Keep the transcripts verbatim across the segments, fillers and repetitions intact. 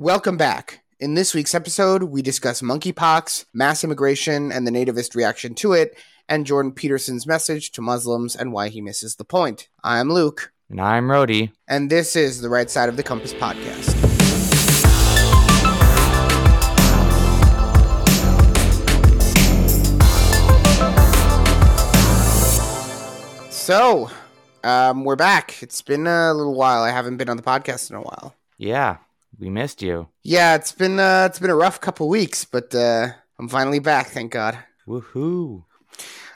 Welcome back. In this week's episode, we discuss monkeypox, mass immigration, and the nativist reaction to it, and Jordan Peterson's message to Muslims and why he misses the point. I'm Luke. And I'm Rhodey. And this is the Right Side of the Compass Podcast. So, um, we're back. It's been a little while. I haven't been on the podcast in a while. Yeah, we missed you. Yeah, it's been uh, it's been a rough couple weeks, but uh, I'm finally back, thank God. Woohoo!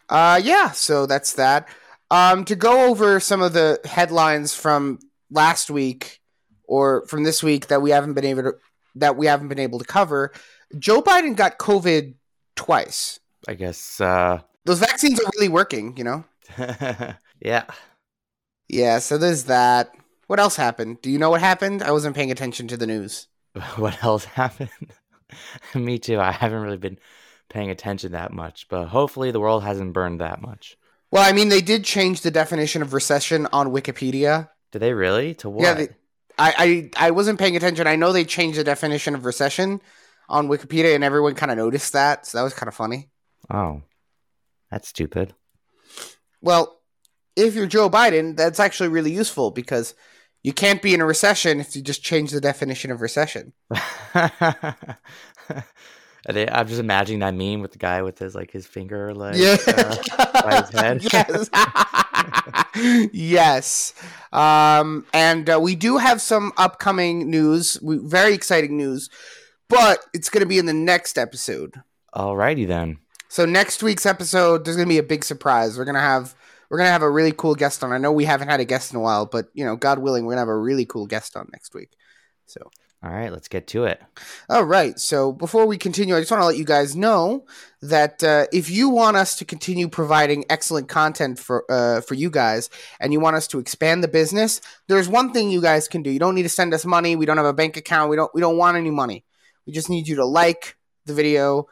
Uh, yeah, so that's that. Um, to go over some of the headlines from last week or from this week that we haven't been able to, that we haven't been able to cover, Joe Biden got COVID twice. I guess uh... those vaccines are really working, you know. yeah, yeah. So there's that. What else happened? Do you know what happened? I wasn't paying attention to the news. What else happened? Me too. I haven't really been paying attention that much, but hopefully the world hasn't burned that much. Well, I mean, they did change the definition of recession on Wikipedia. Did they really? To what? Yeah, they, I, I, I wasn't paying attention. I know they changed the definition of recession on Wikipedia, and everyone kind of noticed that, so that was kind of funny. Oh, that's stupid. Well, if you're Joe Biden, that's actually really useful, because you can't be in a recession if you just change the definition of recession. I'm just imagining that meme with the guy with his like his finger like yeah. uh, by his head. Yes, yes. Um, and uh, we do have some upcoming news, we, very exciting news, but it's going to be in the next episode. Alrighty then. So next week's episode, there's going to be a big surprise. We're gonna have we're gonna have a really cool guest on. I know we haven't had a guest in a while, but you know, God willing, we're gonna have a really cool guest on next week. So. All right, let's get to it. All right, so before we continue, I just want to let you guys know that uh, if you want us to continue providing excellent content for uh, for you guys and you want us to expand the business, there's one thing you guys can do. You don't need to send us money. We don't have a bank account. We don't we don't want any money. We just need you to like the video,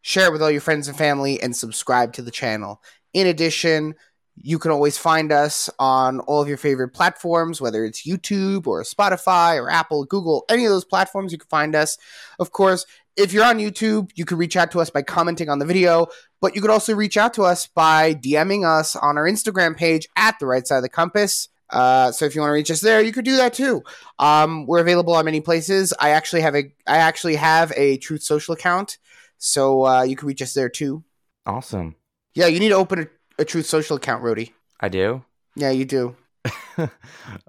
share it with all your friends and family, and subscribe to the channel. In addition, you can always find us on all of your favorite platforms, whether it's YouTube or Spotify or Apple, Google, any of those platforms, you can find us. Of course, if you're on YouTube, you can reach out to us by commenting on the video, but you could also reach out to us by DMing us on our Instagram page at the Right Side of the Compass. Uh, so if you want to reach us there, you could do that too. Um, we're available on many places. I actually have a, I actually have a Truth Social account, so uh, you can reach us there too. Awesome. Yeah, you need to open a A Truth Social account, Rhodey. I do? Yeah, you do.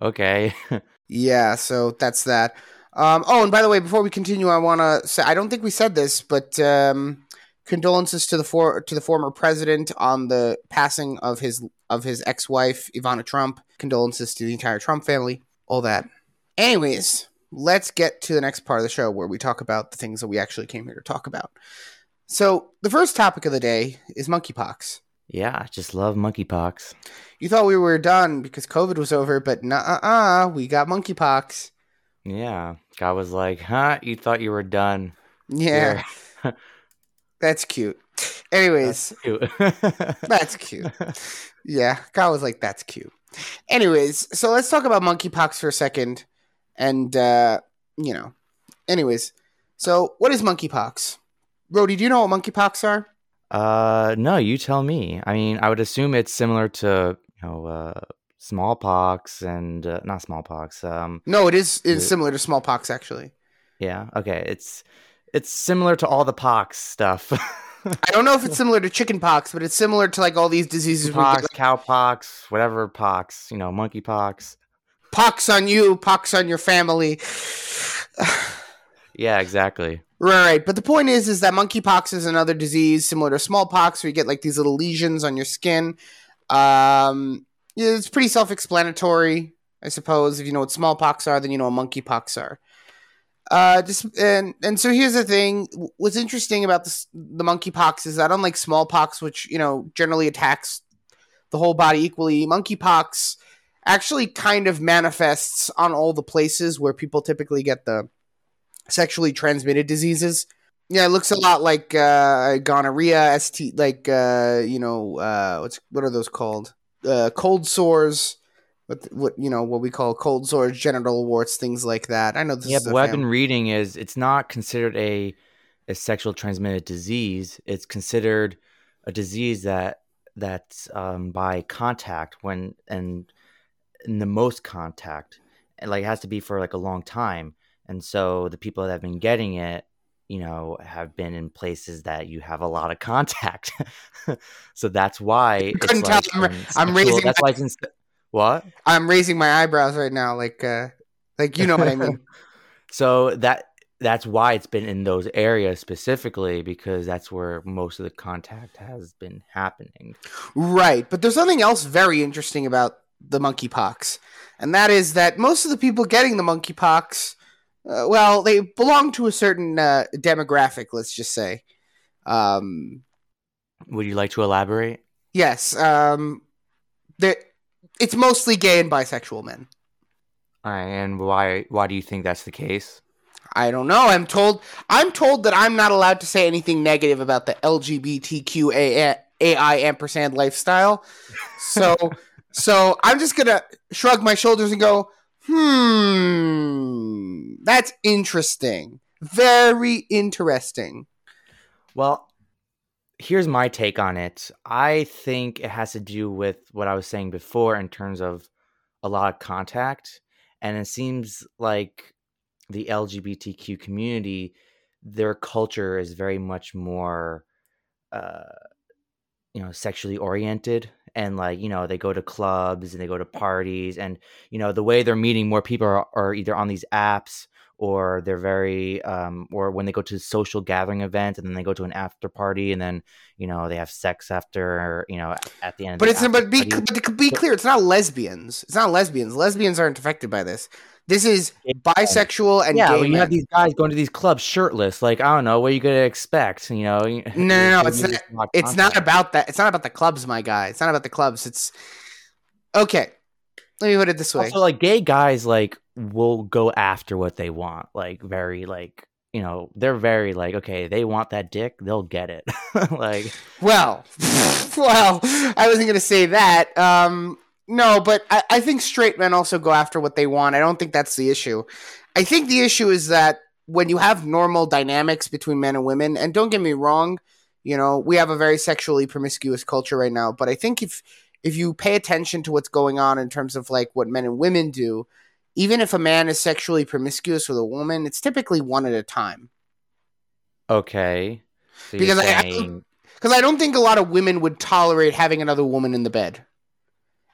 Okay. Yeah, so that's that. Um, oh, and by the way, before we continue, I want to say, I don't think we said this, but um, condolences to the for- to the former president on the passing of his of his ex-wife, Ivana Trump. Condolences to the entire Trump family, all that. Anyways, let's get to the next part of the show where we talk about the things that we actually came here to talk about. So the first topic of the day is monkeypox. Yeah, I just love monkeypox. You thought we were done because COVID was over, but nuh-uh-uh, we got monkeypox. Yeah, God was like, huh, you thought you were done. Yeah. yeah. That's cute. Anyways. That's cute. That's cute. Yeah, God was like, that's cute. Anyways, so let's talk about monkeypox for a second. And, uh, you know, anyways. So what is monkeypox? Rhodey, do you know what monkeypox are? Uh, no, you tell me. I mean, I would assume it's similar to, you know, uh, smallpox and uh, not smallpox. Um, no, it is it's similar to smallpox, actually. Yeah. Okay. It's, it's similar to all the pox stuff. I don't know if it's similar to chicken pox, but it's similar to like all these diseases. Pox, like, cow pox, whatever pox, you know, monkey pox. Pox on you, pox on your family. Yeah, exactly. Right, but the point is, is that monkeypox is another disease similar to smallpox, where you get like these little lesions on your skin. Um, it's pretty self-explanatory, I suppose. If you know what smallpox are, then you know what monkeypox are. Uh, just and and so here's the thing: what's interesting about this, the monkeypox is that unlike smallpox, which you know generally attacks the whole body equally, monkeypox actually kind of manifests on all the places where people typically get the sexually transmitted diseases. Yeah, it looks a lot like uh, gonorrhea, S T, like, uh, you know, uh, what's what are those called? Uh, cold sores, what, what you know, what we call cold sores, genital warts, things like that. I know this yeah, is Yeah, but what family. I've been reading is it's not considered a a sexual transmitted disease. It's considered a disease that that's um, by contact when and in the most contact. Like it has to be for like a long time. And so the people that have been getting it, you know, have been in places that you have a lot of contact. So that's why it's couldn't like tell. I'm, I'm raising that's my, why it's what? I'm raising my eyebrows right now. Like, uh, like, you know what I mean? So that, that's why it's been in those areas specifically, because that's where most of the contact has been happening. Right. But there's something else very interesting about the monkeypox. And that is that most of the people getting the monkeypox, uh, well, they belong to a certain uh, demographic, let's just say. Um, Would you like to elaborate? Yes. Um, it's mostly gay and bisexual men. Uh, and why? Why do you think that's the case? I don't know. I'm told. I'm told that I'm not allowed to say anything negative about the L G B T Q A I ampersand lifestyle. So, so I'm just gonna shrug my shoulders and go, "Hmm, that's interesting. Very interesting." Well, here's my take on it. I think it has to do with what I was saying before in terms of a lot of contact, and it seems like the L G B T Q community, their culture is very much more, uh, you know, sexually oriented, and like, you know, they go to clubs and they go to parties, and, you know, the way they're meeting more people are, are either on these apps or they're very, um, or when they go to social gathering events and then they go to an after party and then, you know, they have sex after, you know, at the end. But it's, but be, but be clear, it's not lesbians. It's not lesbians. Lesbians aren't affected by this. This is bisexual and yeah, gay. Yeah, you men. Have these guys going to these clubs shirtless. Like, I don't know, what are you going to expect? You know? No, no, no. It's not, not it's not about that. It's not about the clubs, my guy. It's not about the clubs. It's okay. Let me put it this way. Also, like, gay guys, like, will go after what they want. Like, very, like, you know, they're very, like, okay, they want that dick, they'll get it. Like, well, well, I wasn't going to say that. Um, No, but I, I think straight men also go after what they want. I don't think that's the issue. I think the issue is that when you have normal dynamics between men and women, and don't get me wrong, you know, we have a very sexually promiscuous culture right now, but I think if if you pay attention to what's going on in terms of like what men and women do, even if a man is sexually promiscuous with a woman, it's typically one at a time. Okay. So because you're saying... I, I, I don't think a lot of women would tolerate having another woman in the bed.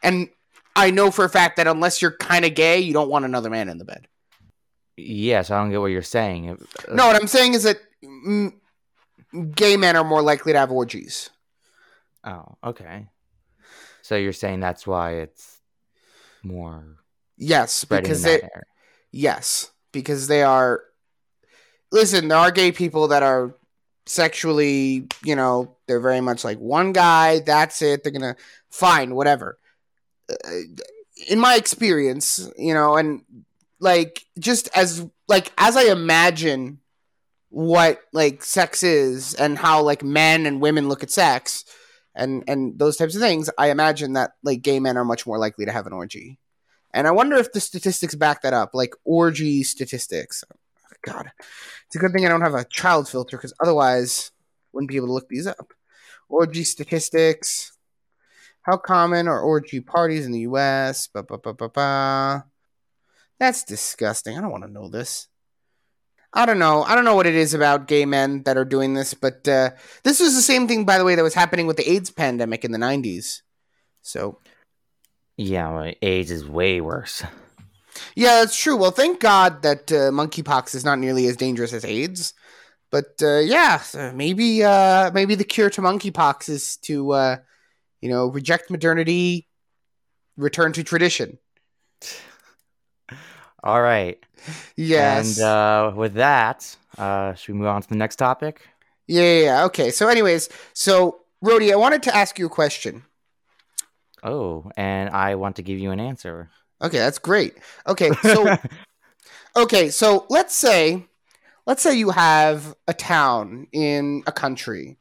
And I know for a fact that unless you're kind of gay, you don't want another man in the bed. Yes, I don't get what you're saying. No, what I'm saying is that mm, gay men are more likely to have orgies. Oh, okay. So you're saying that's why it's more yes, because they air. yes, because they are. Listen, there are gay people that are sexually, you know, they're very much like one guy. That's it. They're gonna fine whatever. In my experience, you know, and like just as like as I imagine what like sex is and how like men and women look at sex and and those types of things, I imagine that like gay men are much more likely to have an orgy. And I wonder if the statistics back that up, like orgy statistics. Oh, God, it's a good thing I don't have a child filter because otherwise I wouldn't be able to look these up. Orgy statistics. How common are orgy parties in the U S? Ba, ba, ba, ba, ba. That's disgusting. I don't want to know this. I don't know. I don't know what it is about gay men that are doing this, but uh, this is the same thing, by the way, that was happening with the AIDS pandemic in the nineties. So, yeah, well, AIDS is way worse. Yeah, that's true. Well, thank God that uh, monkeypox is not nearly as dangerous as AIDS. But uh, yeah, maybe uh, maybe the cure to monkeypox is to... Uh, You know, reject modernity, return to tradition. All right. Yes. And uh, with that, uh, should we move on to the next topic? Yeah, yeah, yeah. Okay. So anyways, so Rhodey, I wanted to ask you a question. Oh, and I want to give you an answer. Okay, that's great. Okay, so okay, so let's say let's say you have a town in a country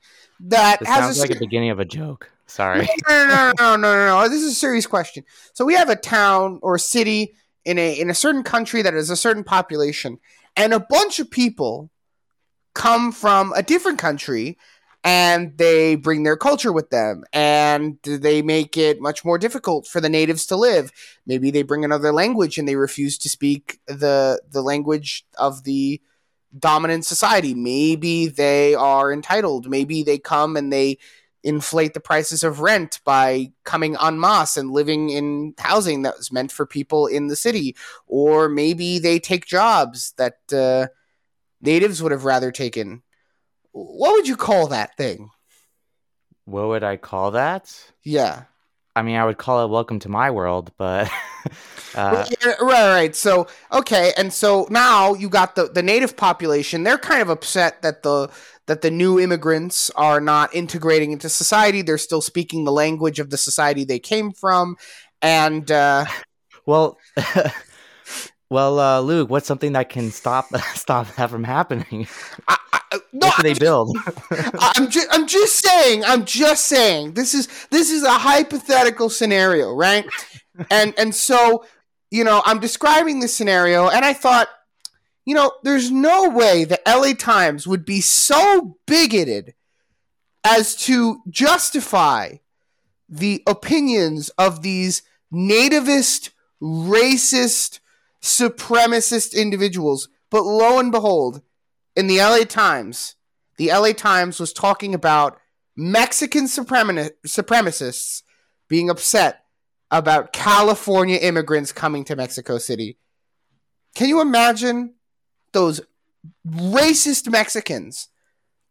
that it has sounds a like st- the beginning of a joke. Sorry. No, no, no, no, no, no. This is a serious question. So we have a town or a city in a in a certain country that has a certain population, and a bunch of people come from a different country, and they bring their culture with them, and they make it much more difficult for the natives to live. Maybe they bring another language, and they refuse to speak the the language of the dominant society. Maybe they are entitled. Maybe they come and they inflate the prices of rent by coming en masse and living in housing that was meant for people in the city. Or maybe they take jobs that uh, natives would have rather taken. What would you call that thing? What would I call that? Yeah. I mean, I would call it Welcome to My World, but... uh... Right, right. So, okay. And so now you got the, the native population. They're kind of upset that the that the new immigrants are not integrating into society. They're still speaking the language of the society they came from. And... Uh... Well... Well, uh, Luke, what's something that can stop stop that from happening? I, I, no, what do they build? I'm just, I'm just saying. I'm just saying. This is this is a hypothetical scenario, right? And and so, you know, I'm describing this scenario, and I thought, you know, there's no way the L A Times would be so bigoted as to justify the opinions of these nativist, racist, supremacist individuals. But lo and behold, in the L A Times, the L A Times was talking about Mexican suprem- supremacists being upset about California immigrants coming to Mexico City. Can you imagine those racist Mexicans?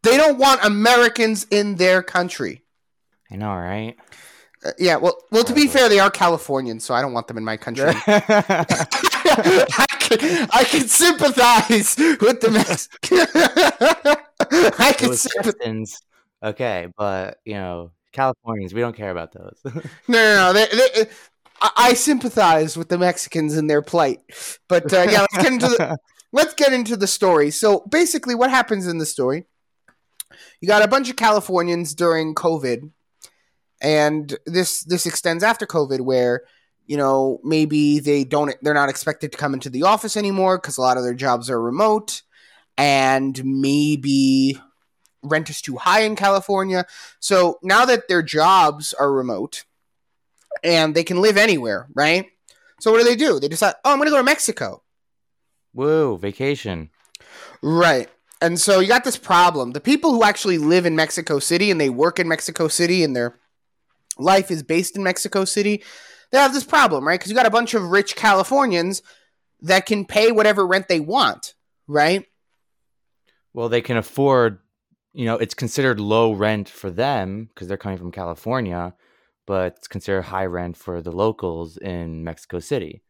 They don't want Americans in their country. I know, right? Uh, yeah, well, well. To be fair, they are Californians, so I don't want them in my country. I, can, I can sympathize with the Mexicans. I can sympathize. Okay, but, you know, Californians, we don't care about those. no, no, no. They, they, I, I sympathize with the Mexicans in their plight. But, uh, yeah, let's get into the, let's get into the story. So, basically, what happens in the story? You got a bunch of Californians during COVID. And this this extends after COVID, where, you know, maybe they don't they're not expected to come into the office anymore because a lot of their jobs are remote, and maybe rent is too high in California. So now that their jobs are remote and they can live anywhere, right? So what do they do? They decide, oh, I'm going to go to Mexico. Whoa, vacation. Right. And so you got this problem. The people who actually live in Mexico City and they work in Mexico City and they're life is based in Mexico City, they have this problem, right? Because you got a bunch of rich Californians that can pay whatever rent they want, right? Well, they can afford, you know, it's considered low rent for them because they're coming from California, but it's considered high rent for the locals in Mexico City.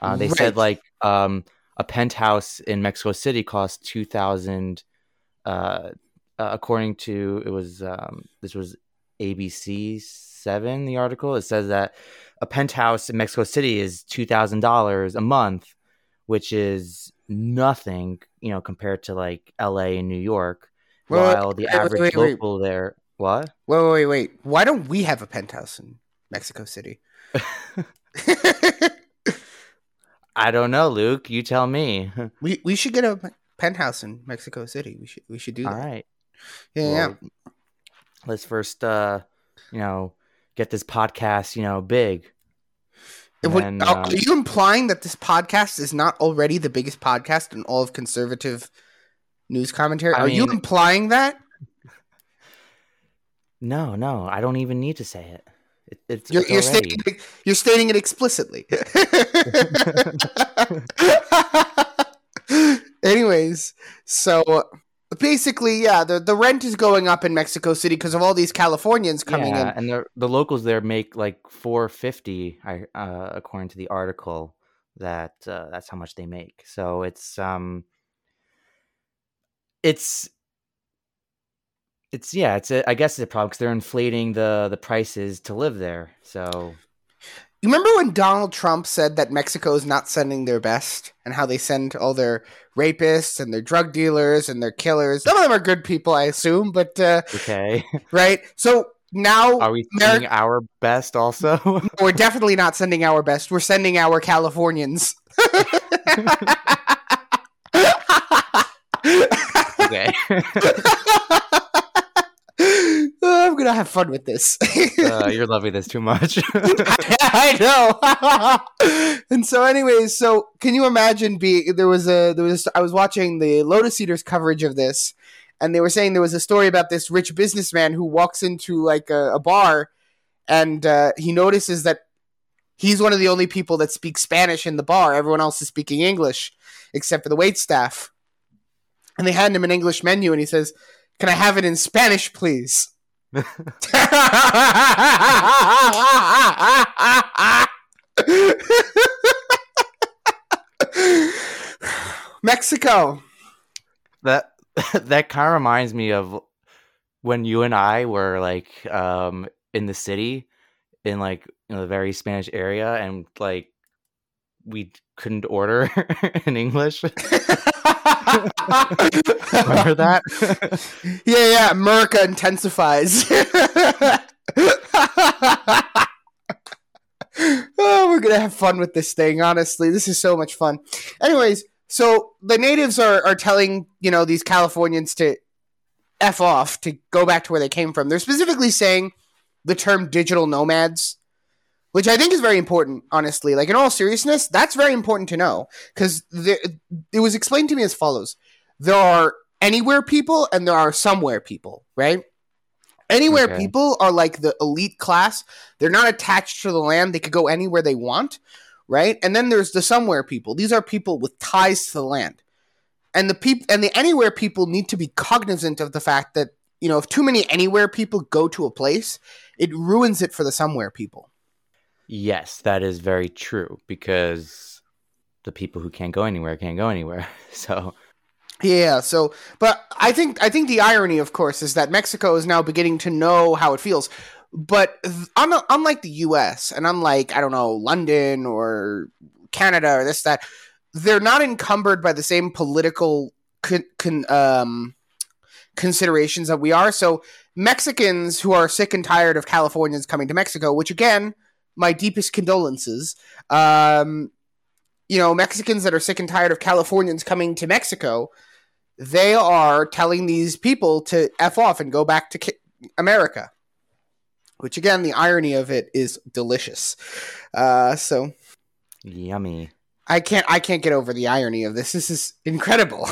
Uh, they right. said like um, a penthouse in Mexico City costs two thousand dollars, uh, according to, it was, um, this was A B C seven, the article, it says that a penthouse in Mexico City is two thousand dollars a month, which is nothing, you know, compared to like L A and New York, wait, while wait, the wait, average wait, wait, local wait. there... What? Wait, wait, wait, wait. Why don't we have a penthouse in Mexico City? I don't know, Luke. You tell me. We we should get a penthouse in Mexico City. We should, we should do that. All right. Yeah, well, yeah. Let's first, uh, you know, get this podcast, you know, big. Would, then, uh, are you implying that this podcast is not already the biggest podcast in all of conservative news commentary? I are mean, you implying that? No, no, I don't even need to say it. it it's you're, it's you're, stating it, you're stating it explicitly. Anyways, so... Basically, yeah, the, the rent is going up in Mexico City because of all these Californians coming yeah, in. And the the locals there make like four dollars and fifty cents, uh, according to the article, that uh, that's how much they make. So it's um, it's it's yeah, it's a, I guess it's a problem because they're inflating the the prices to live there. So you remember when Donald Trump said that Mexico is not sending their best and how they send all their rapists and their drug dealers and their killers? Some of them are good people, I assume, but... Uh, okay. Right? So now are we sending Mer- our best also? No, we're definitely not sending our best. We're sending our Californians. Okay. I'm gonna have fun with this. uh, you're loving this too much. I, I know. And so, anyways, so can you imagine? Being there was a there was a, I was watching the Lotus Eaters coverage of this, and they were saying there was a story about this rich businessman who walks into like a, a bar, and uh, he notices that he's one of the only people that speaks Spanish in the bar. Everyone else is speaking English, except for the waitstaff. And they hand him an English menu, and he says, "Can I have it in Spanish, please?" Mexico. That that kind of reminds me of when you and I were like um, in the city, in like you know, the very Spanish area, and like we couldn't order in English. Remember that? Yeah, yeah. America intensifies. Oh, we're gonna have fun with this thing. Honestly, this is so much fun. Anyways, so the natives are are telling you know these Californians to f off, to go back to where they came from. They're specifically saying the term digital nomads, which I think is very important, honestly. Like, in all seriousness, that's very important to know. Because it was explained to me as follows. There are anywhere people and there are somewhere people, right? Anywhere okay. people are like the elite class. They're not attached to the land. They could go anywhere they want, right? And then there's the somewhere people. These are people with ties to the land. And the peop- and the anywhere people need to be cognizant of the fact that, you know, if too many anywhere people go to a place, it ruins it for the somewhere people. Yes, that is very true, because the people who can't go anywhere can't go anywhere. So, yeah. So, but I think I think the irony, of course, is that Mexico is now beginning to know how it feels. But unlike the U S and unlike, I don't know, London or Canada or this, that, they're not encumbered by the same political con- con- um, considerations that we are. So Mexicans who are sick and tired of Californians coming to Mexico, which again, my deepest condolences. Um, you know, Mexicans that are sick and tired of Californians coming to Mexico, they are telling these people to F off and go back to ki- America. Which, again, the irony of it is delicious. Uh, so yummy. I can't I can't get over the irony of this. This is incredible.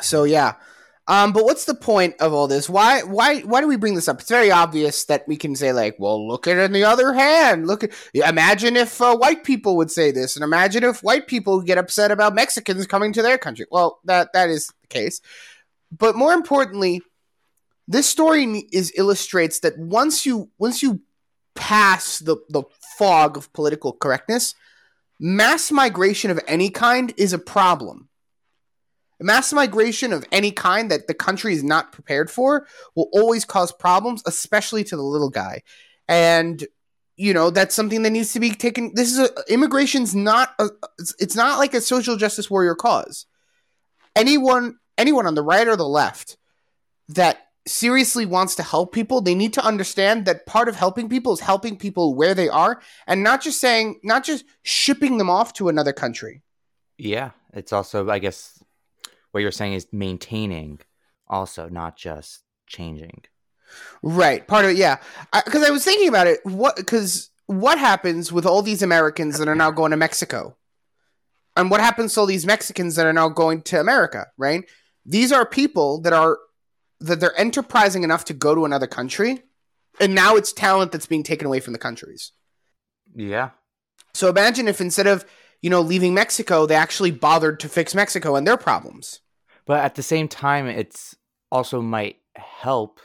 So, yeah. Um, but what's the point of all this? Why, why, why do we bring this up? It's very obvious that we can say, like, well, look at it on the other hand. Look at, imagine if uh, white people would say this, and imagine if white people get upset about Mexicans coming to their country. Well, that that is the case. But more importantly, this story is illustrates that once you once you pass the the fog of political correctness, mass migration of any kind is a problem. Mass migration of any kind that the country is not prepared for will always cause problems, especially to the little guy. And, you know, that's something that needs to be taken. This is a, immigration's not, a, it's not like a social justice warrior cause. Anyone, anyone on the right or the left that seriously wants to help people, they need to understand that part of helping people is helping people where they are and not just saying, not just shipping them off to another country. Yeah. It's also, I guess, what you're saying is maintaining also, not just changing. Right. Part of it, yeah. Because I, I was thinking about it. What? Because what happens with all these Americans that are now going to Mexico? And what happens to all these Mexicans that are now going to America, right? These are people that are that they're enterprising enough to go to another country. And now it's talent that's being taken away from the countries. Yeah. So imagine if instead of, you know, leaving Mexico, they actually bothered to fix Mexico and their problems. But at the same time, it's also might help.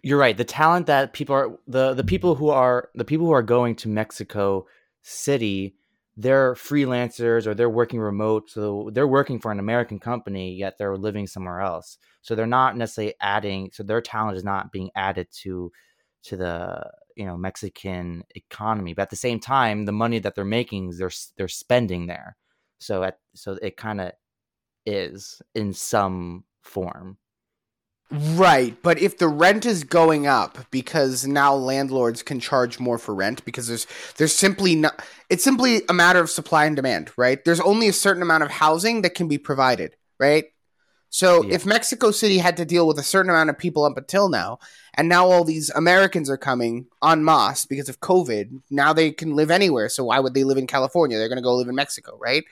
You're right. The talent that people are the, the people who are the people who are going to Mexico City, they're freelancers or they're working remote. So they're working for an American company, yet they're living somewhere else. So they're not necessarily adding. So their talent is not being added to to the, you know, Mexican economy. But at the same time, the money that they're making, they're they're spending there. So at so it kind of is in some form. Right, but if the rent is going up because now landlords can charge more for rent because there's there's simply not it's simply a matter of supply and demand, right? There's only a certain amount of housing that can be provided, right? So yeah. if Mexico City had to deal with a certain amount of people up until now, and now all these Americans are coming en masse because of COVID, now they can live anywhere. So why would they live in California? They're going to go live in Mexico, right?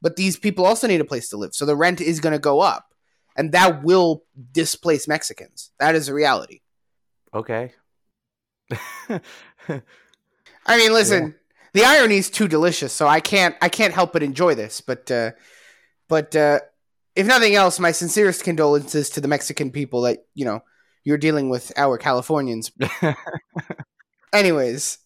But these people also need a place to live. So the rent is going to go up. And that will displace Mexicans. That is a reality. Okay. I mean, listen, yeah. the irony is too delicious, so I can't I can't help but enjoy this. But uh, but uh, if nothing else, my sincerest condolences to the Mexican people that, you know, you're dealing with our Californians. Anyways,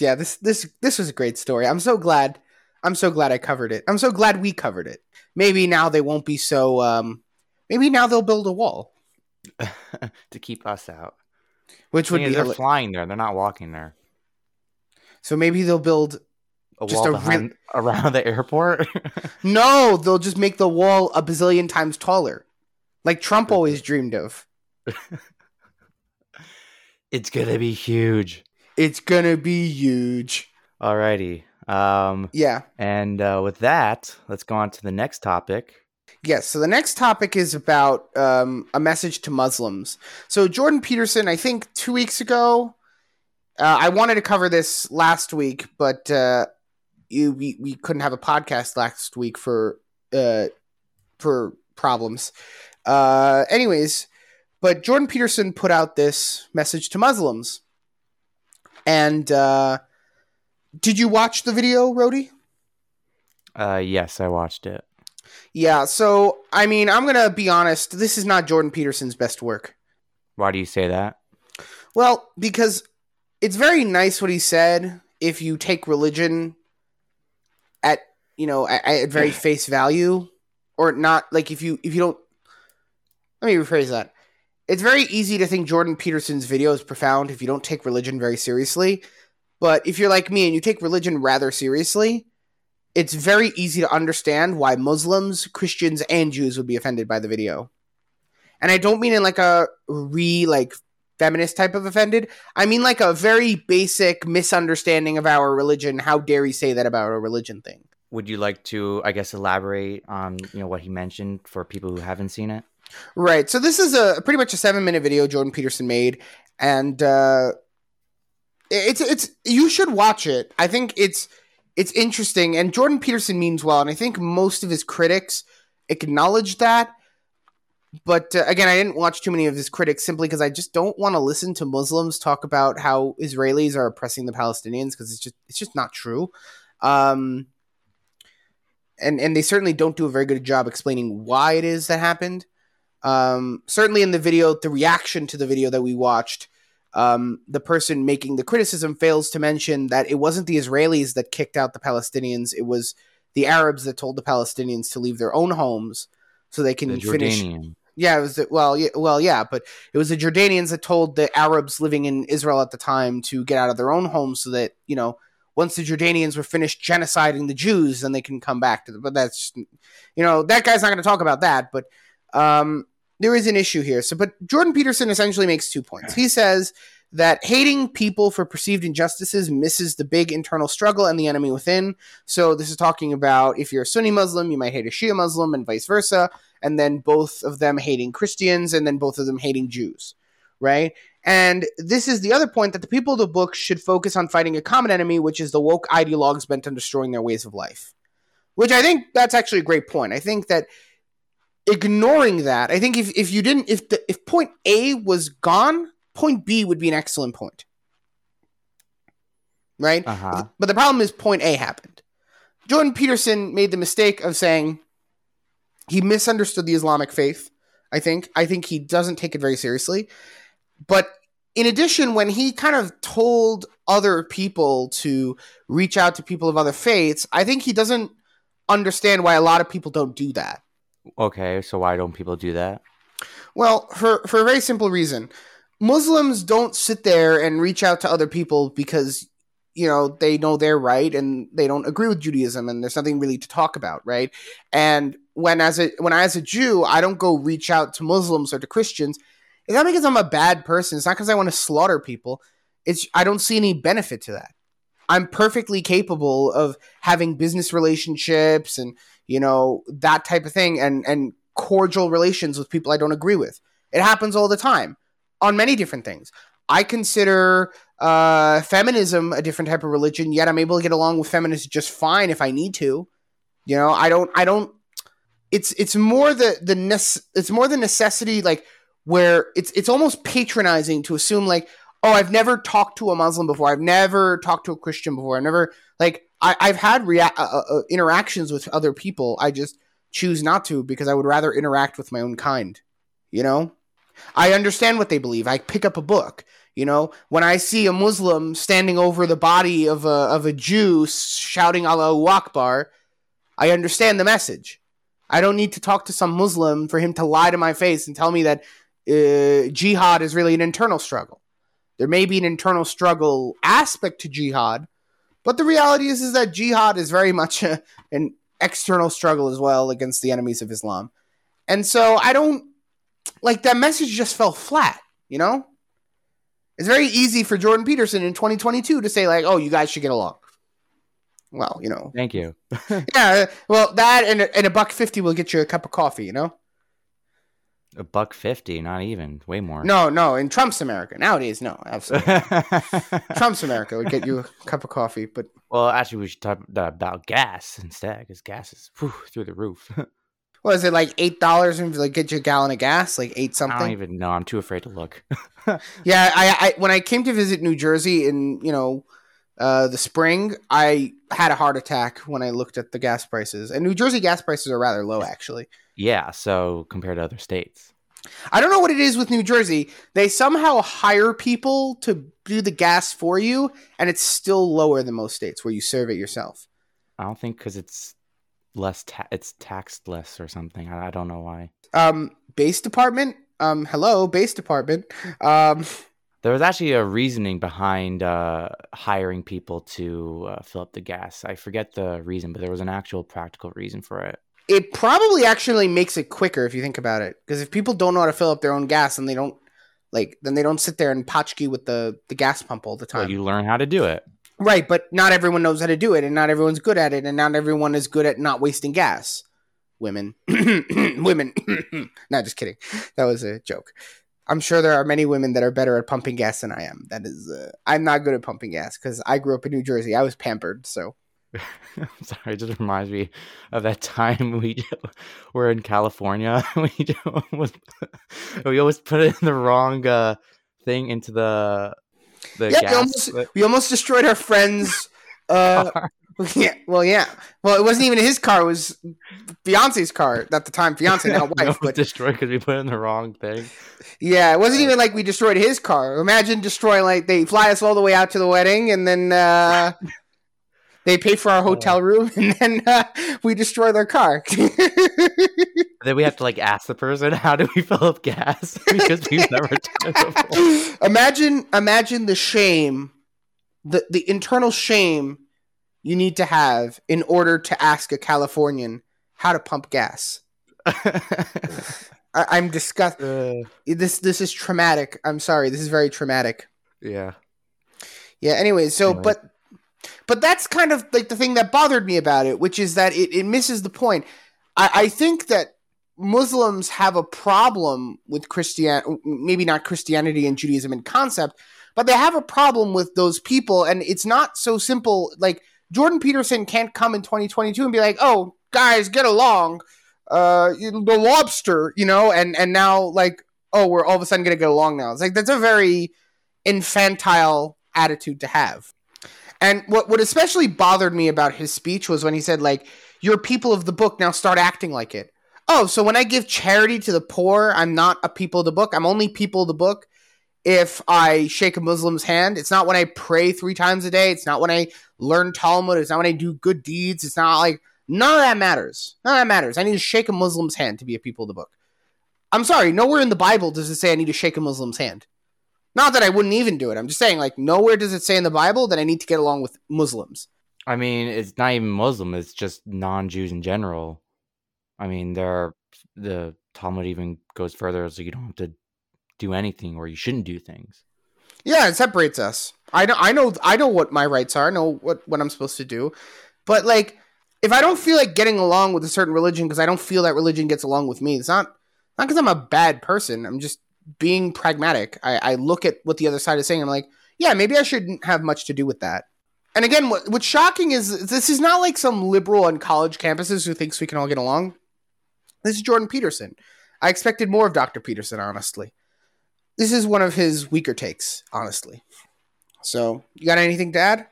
yeah, this this this was a great story. I'm so glad. I'm so glad I covered it. I'm so glad we covered it. Maybe now they won't be so... Um, Maybe now they'll build a wall to keep us out. Which would be they're flying there; they're not walking there. So maybe they'll build a just wall a behind, re- around the airport. No, they'll just make the wall a bazillion times taller, like Trump always dreamed of. It's gonna be huge. It's gonna be huge. Alrighty. Um, yeah. And uh, with that, let's go on to the next topic. Yes, so the next topic is about um, a message to Muslims. So Jordan Peterson, I think two weeks ago, uh, I wanted to cover this last week, but uh, you, we, we couldn't have a podcast last week for uh, for problems. Uh, anyways, but Jordan Peterson put out this message to Muslims. And uh, did you watch the video, Rhodey? Uh, yes, I watched it. Yeah, so, I mean, I'm going to be honest. This is not Jordan Peterson's best work. Why do you say that? Well, because it's very nice what he said if you take religion at, you know, at, at very face value or not. Like, if you if you don't... Let me rephrase that. It's very easy to think Jordan Peterson's video is profound if you don't take religion very seriously. But if you're like me and you take religion rather seriously... It's very easy to understand why Muslims, Christians, and Jews would be offended by the video. And I don't mean in like a re like feminist type of offended. I mean like a very basic misunderstanding of our religion. How dare you say that about a religion thing? Would you like to, I guess, elaborate on, you know, what he mentioned for people who haven't seen it? Right. So this is a pretty much a seven minute video Jordan Peterson made. And uh, it's it's you should watch it. I think it's It's interesting, and Jordan Peterson means well, and I think most of his critics acknowledge that. But uh, again, I didn't watch too many of his critics simply because I just don't want to listen to Muslims talk about how Israelis are oppressing the Palestinians because it's just it's just not true. Um, and and they certainly don't do a very good job explaining why it is that happened. Um, certainly in the video, the reaction to the video that we watched, Um, the person making the criticism fails to mention that it wasn't the Israelis that kicked out the Palestinians. It was the Arabs that told the Palestinians to leave their own homes so they can the finish. Jordanian. Yeah, it was the, well, yeah, well, yeah, but it was the Jordanians that told the Arabs living in Israel at the time to get out of their own homes so that, you know, once the Jordanians were finished genociding the Jews, then they can come back to them. But that's, you know, that guy's not going to talk about that, but, um, there is an issue here. So, but Jordan Peterson essentially makes two points. He says that hating people for perceived injustices misses the big internal struggle and the enemy within. So this is talking about if you're a Sunni Muslim, you might hate a Shia Muslim and vice versa. And then both of them hating Christians and then both of them hating Jews, right? And this is the other point that the people of the book should focus on fighting a common enemy, which is the woke ideologues bent on destroying their ways of life, which I think that's actually a great point. I think that ignoring that, I think if, if you didn't, if the, if point A was gone, point B would be an excellent point, right? Uh-huh. But the problem is point A happened. Jordan Peterson made the mistake of saying he misunderstood the Islamic faith. I think I think he doesn't take it very seriously. But in addition, when he kind of told other people to reach out to people of other faiths, I think he doesn't understand why a lot of people don't do that. Okay, so why don't people do that? Well, for, for a very simple reason. Muslims don't sit there and reach out to other people because you know, they know they're right and they don't agree with Judaism and there's nothing really to talk about, right? And when as a when I as a Jew, I don't go reach out to Muslims or to Christians, it's not because I'm a bad person. It's not because I want to slaughter people. It's I don't see any benefit to that. I'm perfectly capable of having business relationships and, you know, that type of thing and, and cordial relations with people I don't agree with. It happens all the time on many different things. I consider uh, feminism a different type of religion, yet I'm able to get along with feminists just fine if I need to. You know, I don't, I don't, it's, it's more the, the, nece- it's more the necessity, like where it's, it's almost patronizing to assume like, oh, I've never talked to a Muslim before. I've never talked to a Christian before. I've never, like, I, I've had rea- uh, uh, interactions with other people. I just choose not to because I would rather interact with my own kind, you know? I understand what they believe. I pick up a book, you know? When I see a Muslim standing over the body of a, of a Jew shouting Allahu Akbar, I understand the message. I don't need to talk to some Muslim for him to lie to my face and tell me that uh, jihad is really an internal struggle. There may be an internal struggle aspect to jihad, but the reality is, is that jihad is very much a, an external struggle as well against the enemies of Islam. And so I don't, like, that message just fell flat, you know? It's very easy for Jordan Peterson in twenty twenty-two to say, like, oh, you guys should get along. Well, you know. Thank you. Yeah, well, that and a, and a buck fifty will get you a cup of coffee, you know? A buck fifty, not even, way more. No, no, in Trump's America nowadays, no, absolutely. Trump's America would get you a cup of coffee, but well, actually, we should talk about gas instead, because gas is whew, through the roof. What is it, like eight dollars and like get you a gallon of gas, like eight something? I don't even know. I'm too afraid to look. Yeah, I, I when I came to visit New Jersey in you know uh, the spring, I had a heart attack when I looked at the gas prices, and New Jersey gas prices are rather low, actually. Yeah, so compared to other states. I don't know what it is with New Jersey. They somehow hire people to do the gas for you, and it's still lower than most states where you serve it yourself. I don't think because it's less ta- it's taxed less or something. I, I don't know why. Um, base department? Um, hello, base department. Um, there was actually a reasoning behind uh, hiring people to uh, fill up the gas. I forget the reason, but there was an actual practical reason for it. It probably actually makes it quicker if you think about it, because if people don't know how to fill up their own gas, and they don't like, then they don't sit there and potchkey with the, the gas pump all the time. Well, you learn how to do it, right? But not everyone knows how to do it, and not everyone's good at it, and not everyone is good at not wasting gas. Women, women. No, just kidding. That was a joke. I'm sure there are many women that are better at pumping gas than I am. That is, uh, I'm not good at pumping gas because I grew up in New Jersey. I was pampered, so. I'm sorry, it just reminds me of that time we were in California. We almost, we always put it in the wrong uh, thing into the the yeah, gas. We almost, we almost destroyed our friend's uh, car. Yeah, well, yeah. Well, it wasn't even his car. It was fiance's car at the time. Fiance, now wife. No, but destroyed because we put in the wrong thing. Yeah, it wasn't even like we destroyed his car. Imagine destroying, like, they fly us all the way out to the wedding and then... Uh, they pay for our hotel room, and then uh, we destroy their car. Then we have to, like, ask the person, how do we fill up gas? Because we've never done it before. Imagine, imagine the shame, the, the internal shame you need to have in order to ask a Californian how to pump gas. I, I'm disgusted. Uh, this, this is traumatic. I'm sorry. This is very traumatic. Yeah. Yeah, anyways, so, anyway. but... But that's kind of like the thing that bothered me about it, which is that it, it misses the point. I, I think that Muslims have a problem with Christian, maybe not Christianity and Judaism in concept, but they have a problem with those people. And it's not so simple. Like, Jordan Peterson can't come in twenty twenty-two and be like, oh, guys, get along. Uh, the lobster, you know, and, and now like, oh, we're all of a sudden going to get along now. It's like, that's a very infantile attitude to have. And what, what especially bothered me about his speech was when he said, like, you're people of the book, now start acting like it. Oh, so when I give charity to the poor, I'm not a people of the book. I'm only people of the book if I shake a Muslim's hand. It's not when I pray three times a day. It's not when I learn Talmud. It's not when I do good deeds. It's not like, none of that matters. None of that matters. I need to shake a Muslim's hand to be a people of the book. I'm sorry, nowhere in the Bible does it say I need to shake a Muslim's hand. Not that I wouldn't even do it. I'm just saying, like, nowhere does it say in the Bible that I need to get along with Muslims. I mean, it's not even Muslim. It's just non-Jews in general. I mean, there are, the Talmud even goes further. So you don't have to do anything, or you shouldn't do things. Yeah, it separates us. I know, I know, I know what my rights are. I know what, what I'm supposed to do. But, like, if I don't feel like getting along with a certain religion because I don't feel that religion gets along with me, it's not not because I'm a bad person. I'm just being pragmatic. I, I look at what the other side is saying. I'm like, yeah, maybe I shouldn't have much to do with that. And again, what, what's shocking is this is not like some liberal on college campuses who thinks we can all get along. This is Jordan Peterson. I expected more of Doctor Peterson, honestly. This is one of his weaker takes, honestly. So, you got anything to add?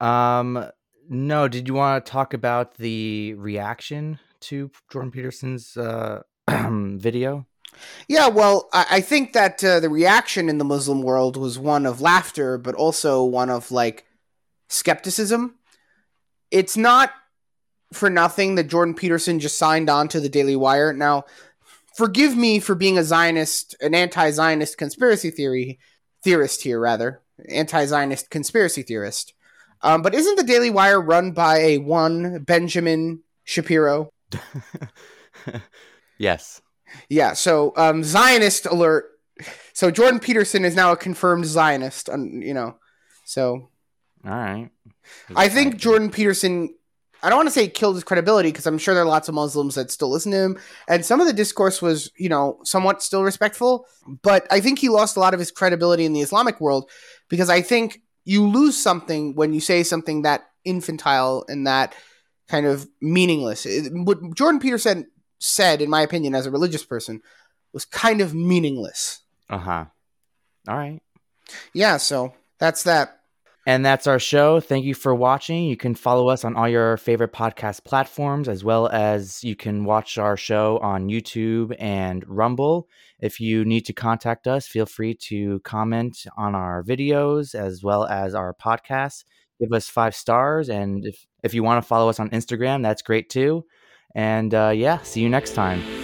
Um, no. Did you want to talk about the reaction to Jordan Peterson's uh, video? Yeah, well, I, I think that uh, the reaction in the Muslim world was one of laughter, but also one of, like, skepticism. It's not for nothing that Jordan Peterson just signed on to the Daily Wire. Now, forgive me for being a Zionist, an anti-Zionist conspiracy theory theorist here, rather. Anti-Zionist conspiracy theorist. Um, but isn't the Daily Wire run by a one Benjamin Shapiro? Yes. Yeah, so um, Zionist alert. So Jordan Peterson is now a confirmed Zionist, you know. So, all right. I think Jordan Peterson... I don't want to say it killed his credibility because I'm sure there are lots of Muslims that still listen to him. And some of the discourse was, you know, somewhat still respectful. But I think he lost a lot of his credibility in the Islamic world because I think you lose something when you say something that infantile and that kind of meaningless. It, what Jordan Peterson said, in my opinion, as a religious person, was kind of meaningless. Uh-huh. All right. Yeah, so that's that. And that's our show. Thank you for watching. You can follow us on all your favorite podcast platforms, as well as you can watch our show on YouTube and Rumble. If you need to contact us, feel free to comment on our videos as well as our podcasts. Give us five stars. And if, if you want to follow us on Instagram, that's great too. And uh, yeah, see you next time.